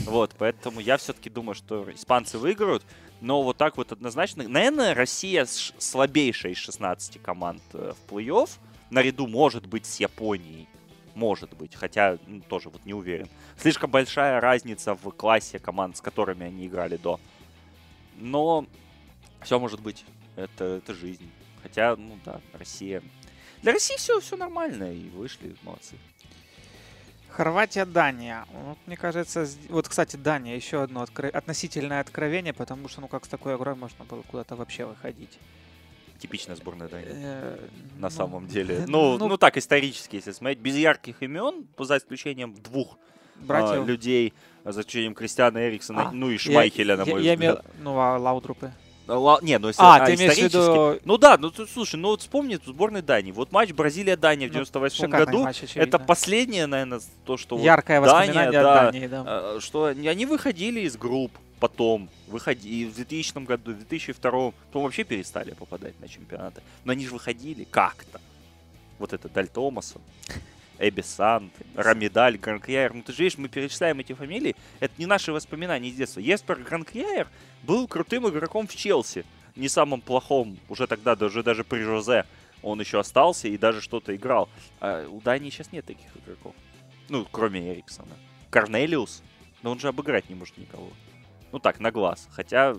Вот, поэтому я все-таки думаю, что испанцы выиграют. Но вот так вот однозначно... Наверное, Россия слабейшая из 16 команд в плей-офф. Наряду, может быть, с Японией. Может быть, хотя ну, тоже вот не уверен. Слишком большая разница в классе команд, с которыми они играли до. Но все может быть. Это жизнь. Хотя, ну да, Россия... Для России все нормально, и вышли, молодцы. Хорватия-Дания. Вот, мне кажется, вот, кстати, Дания еще одно относительное откровение, потому что, ну, как с такой игрой можно было куда-то вообще выходить. Типичная сборная Дании, на самом деле. Ну, так, исторически, если смотреть. Без ярких имен, за исключением 2 людей, за исключением Кристиана Эриксона, ну и Шмайхеля, на мой взгляд. Ну, а Лаудрупы? Не, ну если ты исторически... Ввиду... Ну да, ну слушай, ну вот вспомни сборную Дании. Вот матч Бразилия-Дания в 98-м году. Матч, это последнее, наверное, то, что... Яркое вот воспоминание Дания, да, Дании, да. Что они выходили из групп потом, и в 2000 году, в 2002-м, потом вообще перестали попадать на чемпионаты. Но они же выходили как-то. Вот это Даль Томасон, Эбби Санд, Рамидаль, Гранкьяер. Ну ты же видишь, мы перечисляем эти фамилии. Это не наши воспоминания из детства. Еспер Гранкьяер был крутым игроком в Челси. Не самым плохом. Уже тогда даже при Жозе он еще остался и даже что-то играл. А у Дании сейчас нет таких игроков. Ну, кроме Эриксона. Корнелиус. Но он же обыграть не может никого. Ну так, на глаз. Хотя,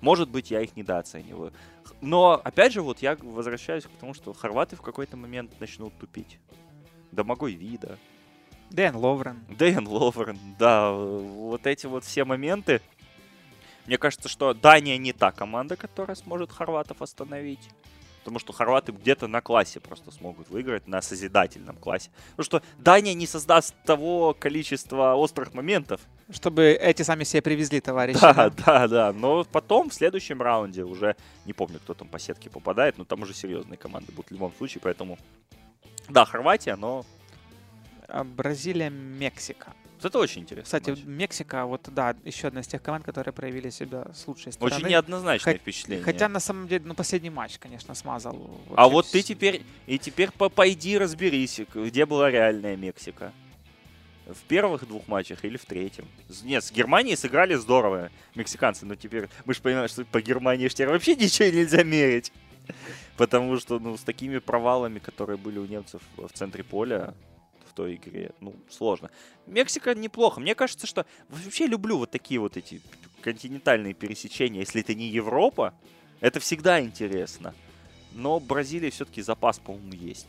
может быть, я их недооцениваю. Но, опять же, вот я возвращаюсь к тому, что хорваты в какой-то момент начнут тупить. Домагой Вида. Дэн Ловрен, да. Вот эти вот все моменты. Мне кажется, что Дания не та команда, которая сможет хорватов остановить. Потому что хорваты где-то на классе просто смогут выиграть, на созидательном классе. Потому что Дания не создаст того количества острых моментов. Чтобы эти сами себе привезли, товарищи. Да. Но потом в следующем раунде уже, не помню, кто там по сетке попадает, но там уже серьезные команды будут в любом случае, поэтому... Да, Хорватия, но... Бразилия-Мексика. Это очень интересно. Кстати, матч. Мексика, вот, да, еще одна из тех команд, которые проявили себя с лучшей стороны. Очень неоднозначное впечатление. Хотя, на самом деле, ну, последний матч, конечно, смазал. Вот а вот ты теперь... И теперь пойди разберись, где была реальная Мексика. В первых 2 матчах или в 3-м? Нет, с Германией сыграли здорово мексиканцы, но теперь... Мы же понимаем, что по Германии теперь вообще ничего нельзя мерить. Потому что, ну, с такими провалами, которые были у немцев в центре поля в той игре, ну, сложно. Мексика неплохо. Мне кажется, что... Вообще люблю вот такие вот эти континентальные пересечения. Если это не Европа, это всегда интересно. Но Бразилия все-таки запас, по-моему, есть.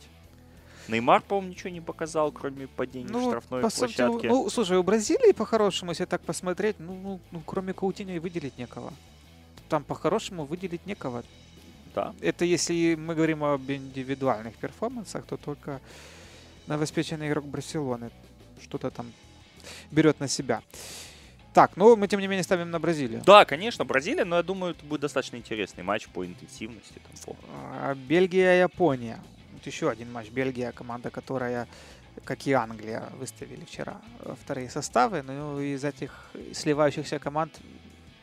Неймар, по-моему, ничего не показал, кроме падения штрафной площадки. Ну, слушай, у Бразилии, по-хорошему, если так посмотреть, ну кроме Каутиньо и выделить некого. Там, по-хорошему, выделить некого. Да. Это если мы говорим об индивидуальных перформансах, то только новоспеченный игрок Барселоны что-то там берет на себя. Так, ну мы тем не менее ставим на Бразилию. Да, конечно, Бразилия, но я думаю, это будет достаточно интересный матч по интенсивности. Бельгия-Япония. Вот еще один матч. Бельгия, команда, которая, как и Англия, выставили вчера вторые составы. Ну из этих сливающихся команд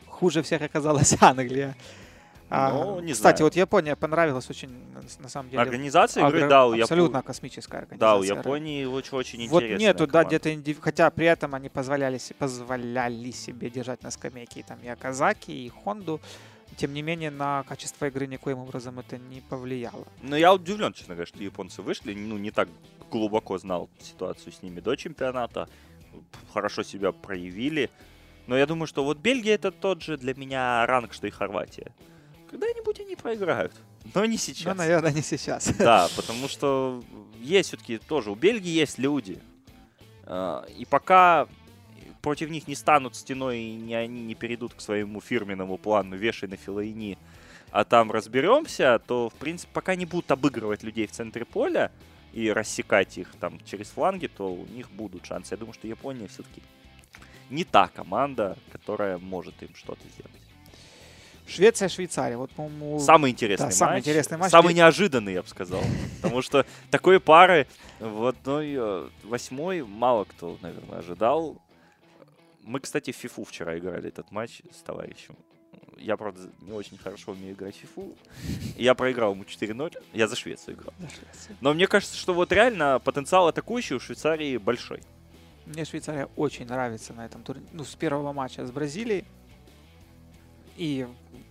хуже всех оказалась Англия. Ну, не кстати, знаю. Вот Япония понравилась очень, на самом деле. Организация игры, да, у Японии. Абсолютно космическая организация. Да, у Японии очень вот интересная нету, команда. Да, где-то хотя при этом они позволяли себе держать на скамейке и там и Аказаки, и Хонду. тем не менее, на качество игры никоим образом это не повлияло. Но я удивлен, честно говоря, что японцы вышли. Ну, не так глубоко знал ситуацию с ними до чемпионата. Хорошо себя проявили. Но я думаю, что вот Бельгия — это тот же для меня ранг, что и Хорватия. Когда-нибудь они проиграют. Но не сейчас. Ну, наверное, не сейчас. Да, потому что есть все-таки тоже. У Бельгии есть люди. И пока против них не станут стеной, и они не перейдут к своему фирменному плану «вешай на Феллайни, а там разберемся», то, в принципе, пока не будут обыгрывать людей в центре поля и рассекать их там через фланги, то у них будут шансы. Я думаю, что Япония все-таки не та команда, которая может им что-то сделать. Швеция-Швейцария. Вот, по-моему, самый интересный, да, матч. Самый интересный матч. Самый неожиданный, я бы сказал. Потому что такой пары в 1/8 мало кто, наверное, ожидал. Мы, кстати, в фифу вчера играли этот матч с товарищем. Я, правда, не очень хорошо умею играть в фифу. Я проиграл ему 4-0. Я за Швецию играл. Но мне кажется, что вот реально потенциал атакующий у Швейцарии большой. Мне Швейцария очень нравится на этом турнире. Ну, с первого матча с Бразилией. И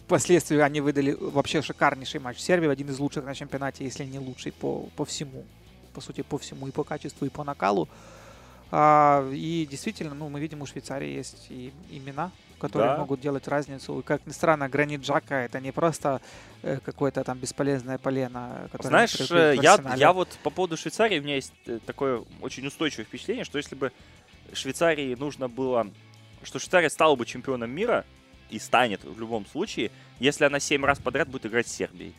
впоследствии они выдали вообще шикарнейший матч в Сербии. Один из лучших на чемпионате, если не лучший по всему. По сути, по всему. И по качеству, и по накалу. И действительно, ну, мы видим, у Швейцарии есть и имена, которые, да, могут делать разницу. И, как ни странно, Гранит Джака — это не просто какое-то там бесполезное полено. Знаешь, я вот по поводу Швейцарии, у меня есть такое очень устойчивое впечатление, что если бы Швейцарии нужно было, что Швейцария стала бы чемпионом мира, и станет в любом случае, если она 7 раз подряд будет играть с Сербией.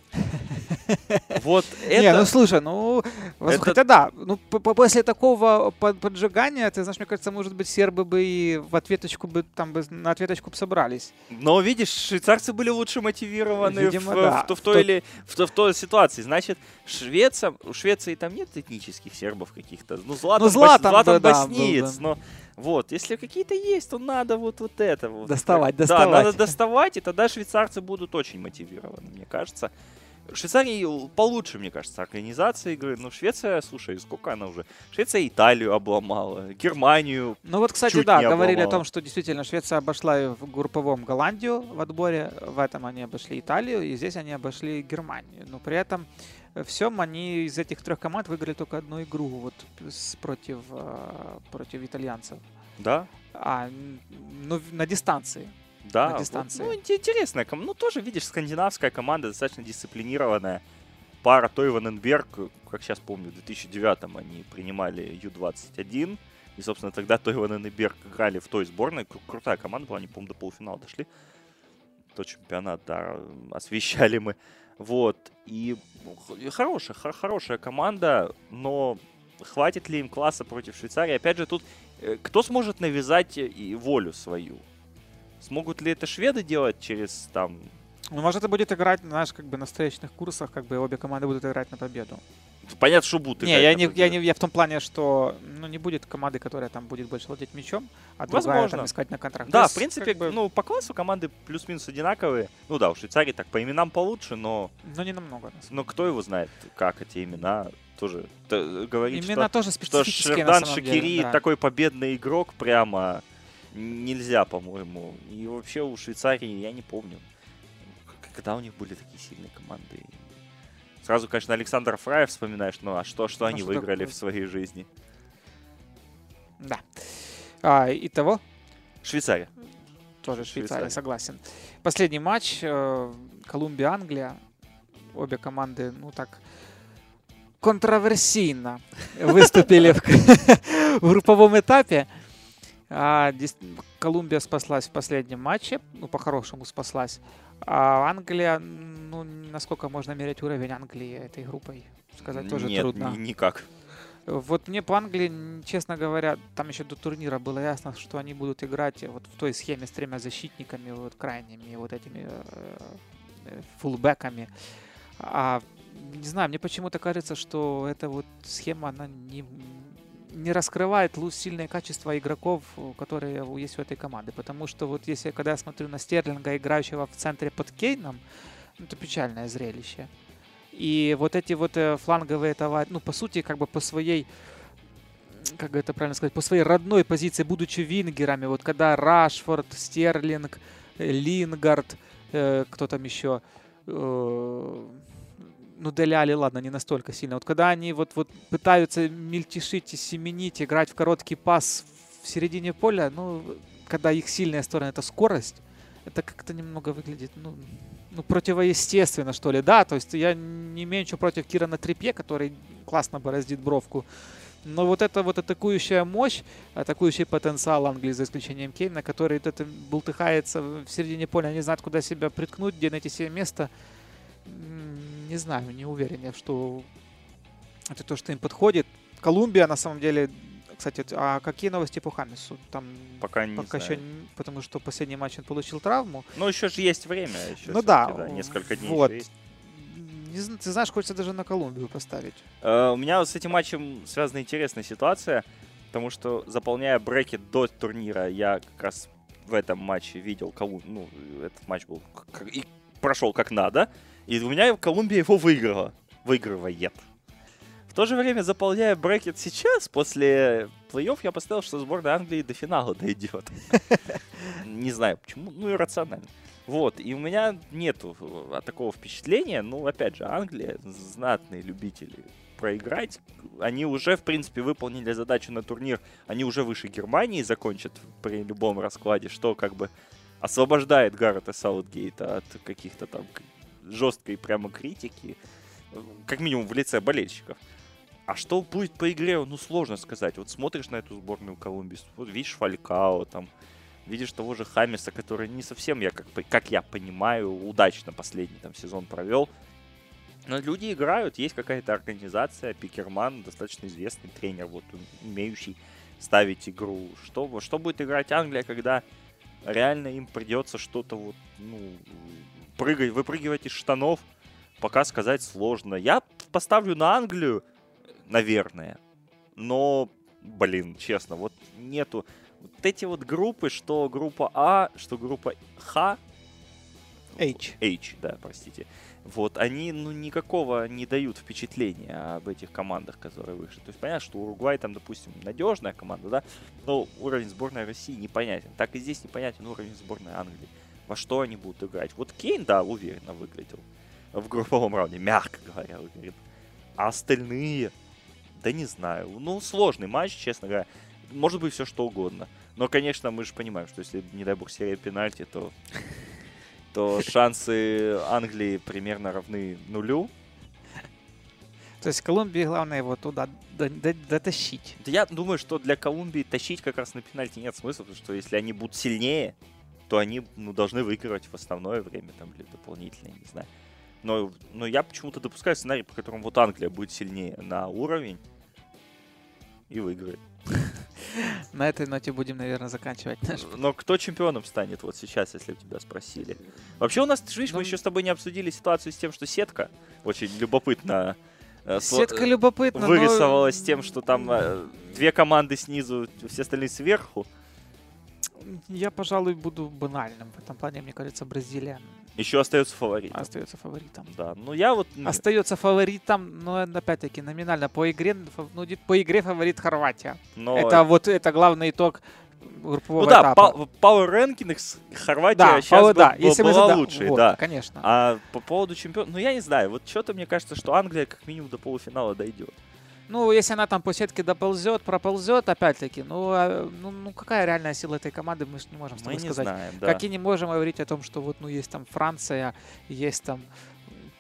Вот это... Не, ну слушай, ну... Это... Хотя да, ну, после такого поджигания, ты знаешь, мне кажется, может быть, сербы бы и в ответочку бы, там бы на ответочку бы собрались. Но видишь, швейцарцы были лучше мотивированы, видимо, в той ситуации. Значит, у Швеции там нет этнических сербов каких-то. Ну, Златан босниец, но... Вот, если какие-то есть, то надо вот это вот. Доставать. Да, надо доставать, и тогда швейцарцы будут очень мотивированы, мне кажется. Швейцария получше, мне кажется, организация игры. Ну, Швеция, слушай, сколько она уже? Швеция Италию обломала, Германию. Ну вот, кстати, да, говорили о том, что действительно Швеция обошла в групповом Голландию в отборе. В этом они обошли Италию, и здесь они обошли Германию. Но при этом всем они из этих трех команд выиграли только одну игру вот против итальянцев. Да. Ну, на дистанции. Да, вот, ну, интересная команда. Ну, тоже, видишь, скандинавская команда, достаточно дисциплинированная. Пара Тойваненберг, как сейчас помню, в 2009-м они принимали Ю-21. И, собственно, тогда Тойваненберг играли в той сборной. Крутая команда была, они, по-моему, до полуфинала дошли. Тот чемпионат, да, освещали мы. Вот. И хорошая команда, но хватит ли им класса против Швейцарии? Опять же, тут кто сможет навязать и волю свою? Смогут ли это шведы делать через там... Ну, может, это будет играть, знаешь, как бы на стоечных курсах, как бы обе команды будут играть на победу. Понятно, что будут играть. Я в том плане, что ну, не будет команды, которая там будет больше владеть мячом, а другая там искать на контракт. Да, есть, в принципе, как бы... ну, по классу команды плюс-минус одинаковые. Ну да, у Швейцарии так по именам получше, но... Ну, не намного. Но кто его знает, как эти имена... Тоже говорит, что Шердан Шакири, да, такой победный игрок прямо... Нельзя, по-моему. И вообще у Швейцарии, я не помню, когда у них были такие сильные команды. Сразу, конечно, Александра Фрая вспоминаешь, ну а что они выиграли такое в своей жизни? Да. Итого? Швейцария. Тоже Швейцария, согласен. Последний матч. Колумбия-Англия. Обе команды, ну так... контроверсийно выступили в групповом этапе. Колумбия спаслась в последнем матче, ну, по-хорошему спаслась. А Англия, ну, насколько можно мерить уровень Англии этой группой, сказать тоже трудно. Нет, никак. Вот мне по Англии, честно говоря, там еще до турнира было ясно, что они будут играть вот в той схеме с тремя защитниками, вот крайними, вот этими фулбэками. Не знаю, мне почему-то кажется, что эта вот схема, она не раскрывает сильные качества игроков, которые есть у этой команды. Потому что вот если когда я смотрю на Стерлинга, играющего в центре под Кейном, это печальное зрелище. И вот эти вот фланговые товарищи, ну, по сути, как бы по своей, как это правильно сказать, по своей родной позиции, будучи вингерами, вот когда Рашфорд, Стерлинг, Лингард, кто там еще, ну, Дели Али, ладно, не настолько сильно. Вот когда они вот пытаются мельтешить и семенить, играть в короткий пас в середине поля, ну, когда их сильная сторона — это скорость, это как-то немного выглядит, ну, противоестественно, что ли, да. То есть я не имею ничего против Кирана Трипье, который классно бороздит бровку. Но вот эта вот атакующая мощь, атакующий потенциал Англии, за исключением Кейна, который это бултыхается в середине поля, не знает, куда себя приткнуть, где найти себе место. Не знаю, не уверен я, что это то, что им подходит. Колумбия, на самом деле, кстати, а какие новости по Хамесу? Там пока еще, потому что последний матч он получил травму. Но еще же есть время. Еще, ну да, несколько дней вот. Еще есть. Ты знаешь, хочется даже на Колумбию поставить. У меня с этим матчем связана интересная ситуация, потому что, заполняя брекет до турнира, я как раз в этом матче видел Колумбию. Ну, этот матч был и прошел как надо, и у меня Колумбия его выиграла. Выигрывает. В то же время, заполняя брекет сейчас, после плей-офф, я поставил, что сборная Англии до финала дойдет. Не знаю почему, ну, иррационально. Вот, и у меня нету такого впечатления, ну, опять же, Англия, знатные любители проиграть, они уже, в принципе, выполнили задачу на турнир, они уже выше Германии закончат при любом раскладе, что как бы освобождает Гаррета Саутгейта от каких-то там жесткой прямо критики, как минимум в лице болельщиков. А что будет по игре, ну, сложно сказать. Вот смотришь на эту сборную Колумбии, видишь Фалькао там, видишь того же Хамеса, который не совсем, как я понимаю, удачно последний там сезон провел. Но люди играют, есть какая-то организация, Пикерман, достаточно известный тренер, вот, умеющий ставить игру. Что будет играть Англия, когда реально им придется что-то вот, ну, выпрыгивать из штанов, пока сказать сложно. Я поставлю на Англию, наверное, но, блин, честно, вот нету. Вот эти вот группы, что группа А, что группа H, да, простите. Вот, они, ну, никакого не дают впечатления об этих командах, которые вышли. То есть понятно, что Уругвай там, допустим, надежная команда, да, но уровень сборной России непонятен. Так и здесь непонятен уровень сборной Англии. Во что они будут играть? Вот Кейн, да, уверенно выглядел в групповом раунде, мягко говоря, уверен. А остальные, да не знаю, ну, сложный матч, честно говоря. Может быть, все что угодно. Но, конечно, мы же понимаем, что если, не дай бог, серия пенальти, то шансы Англии примерно равны нулю. То есть Колумбии главное его туда дотащить. Я думаю, что для Колумбии тащить как раз на пенальти нет смысла, потому что если они будут сильнее, то они, ну, должны выигрывать в основное время там, или дополнительное, не знаю. Но я почему-то допускаю сценарий, по которому вот Англия будет сильнее на уровень и выиграет. На этой ноте будем, наверное, заканчивать наш. Но кто чемпионом станет вот сейчас, если у тебя спросили? Вообще у нас, видишь, мы еще с тобой не обсудили ситуацию с тем, что сетка очень любопытно вырисовалась тем, что там две команды снизу, все остальные сверху. Я, пожалуй, буду банальным. В этом плане, мне кажется, Бразилия еще остается фаворитом. Остается фаворитом. Да, ну я вот... Остается фаворитом, но опять-таки номинально по игре, ну, по игре фаворит Хорватия. Но... Это главный итог группового этапа. Ну да, пауэр-рэнкинг Хорватия, да, сейчас была лучшей. Вот, да, конечно. А по поводу чемпиона, ну я не знаю, вот что-то мне кажется, что Англия как минимум до полуфинала дойдет. Ну, если она там по сетке проползет, опять-таки, ну, какая реальная сила этой команды, мы не можем с тобой сказать. Знаем, да. Как и не можем говорить о том, что вот, ну, есть там Франция, есть там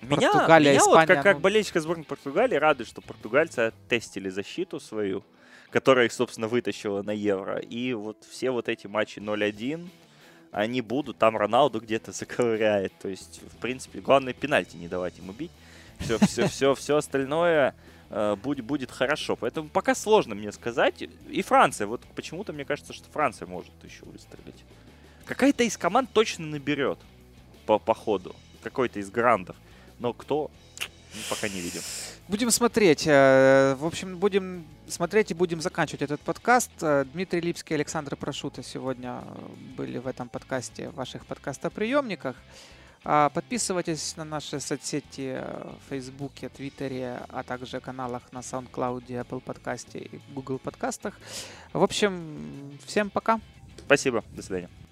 Португалия, Испания. Вот как болельщика сборной Португалии радует, что португальцы тестили защиту свою, которая их, собственно, вытащила на Евро. И вот все вот эти матчи 0-1, они будут, там Роналду где-то заковыряет. То есть, в принципе, главное пенальти не давать ему бить. Все остальное... будет хорошо. Поэтому пока сложно мне сказать. И Франция. Вот почему-то мне кажется, что Франция может еще выстрелить. Какая-то из команд точно наберет по ходу. Какой-то из грандов. Но кто, мы пока не видим. Будем смотреть. В общем, будем смотреть и будем заканчивать этот подкаст. Дмитрий Липский и Александр Прошута сегодня были в этом подкасте, в ваших подкастоприемниках. Подписывайтесь на наши соцсети в Фейсбуке, Твиттере, а также каналах на SoundCloud, Apple подкасте и Google подкастах. В общем, всем пока. Спасибо, до свидания.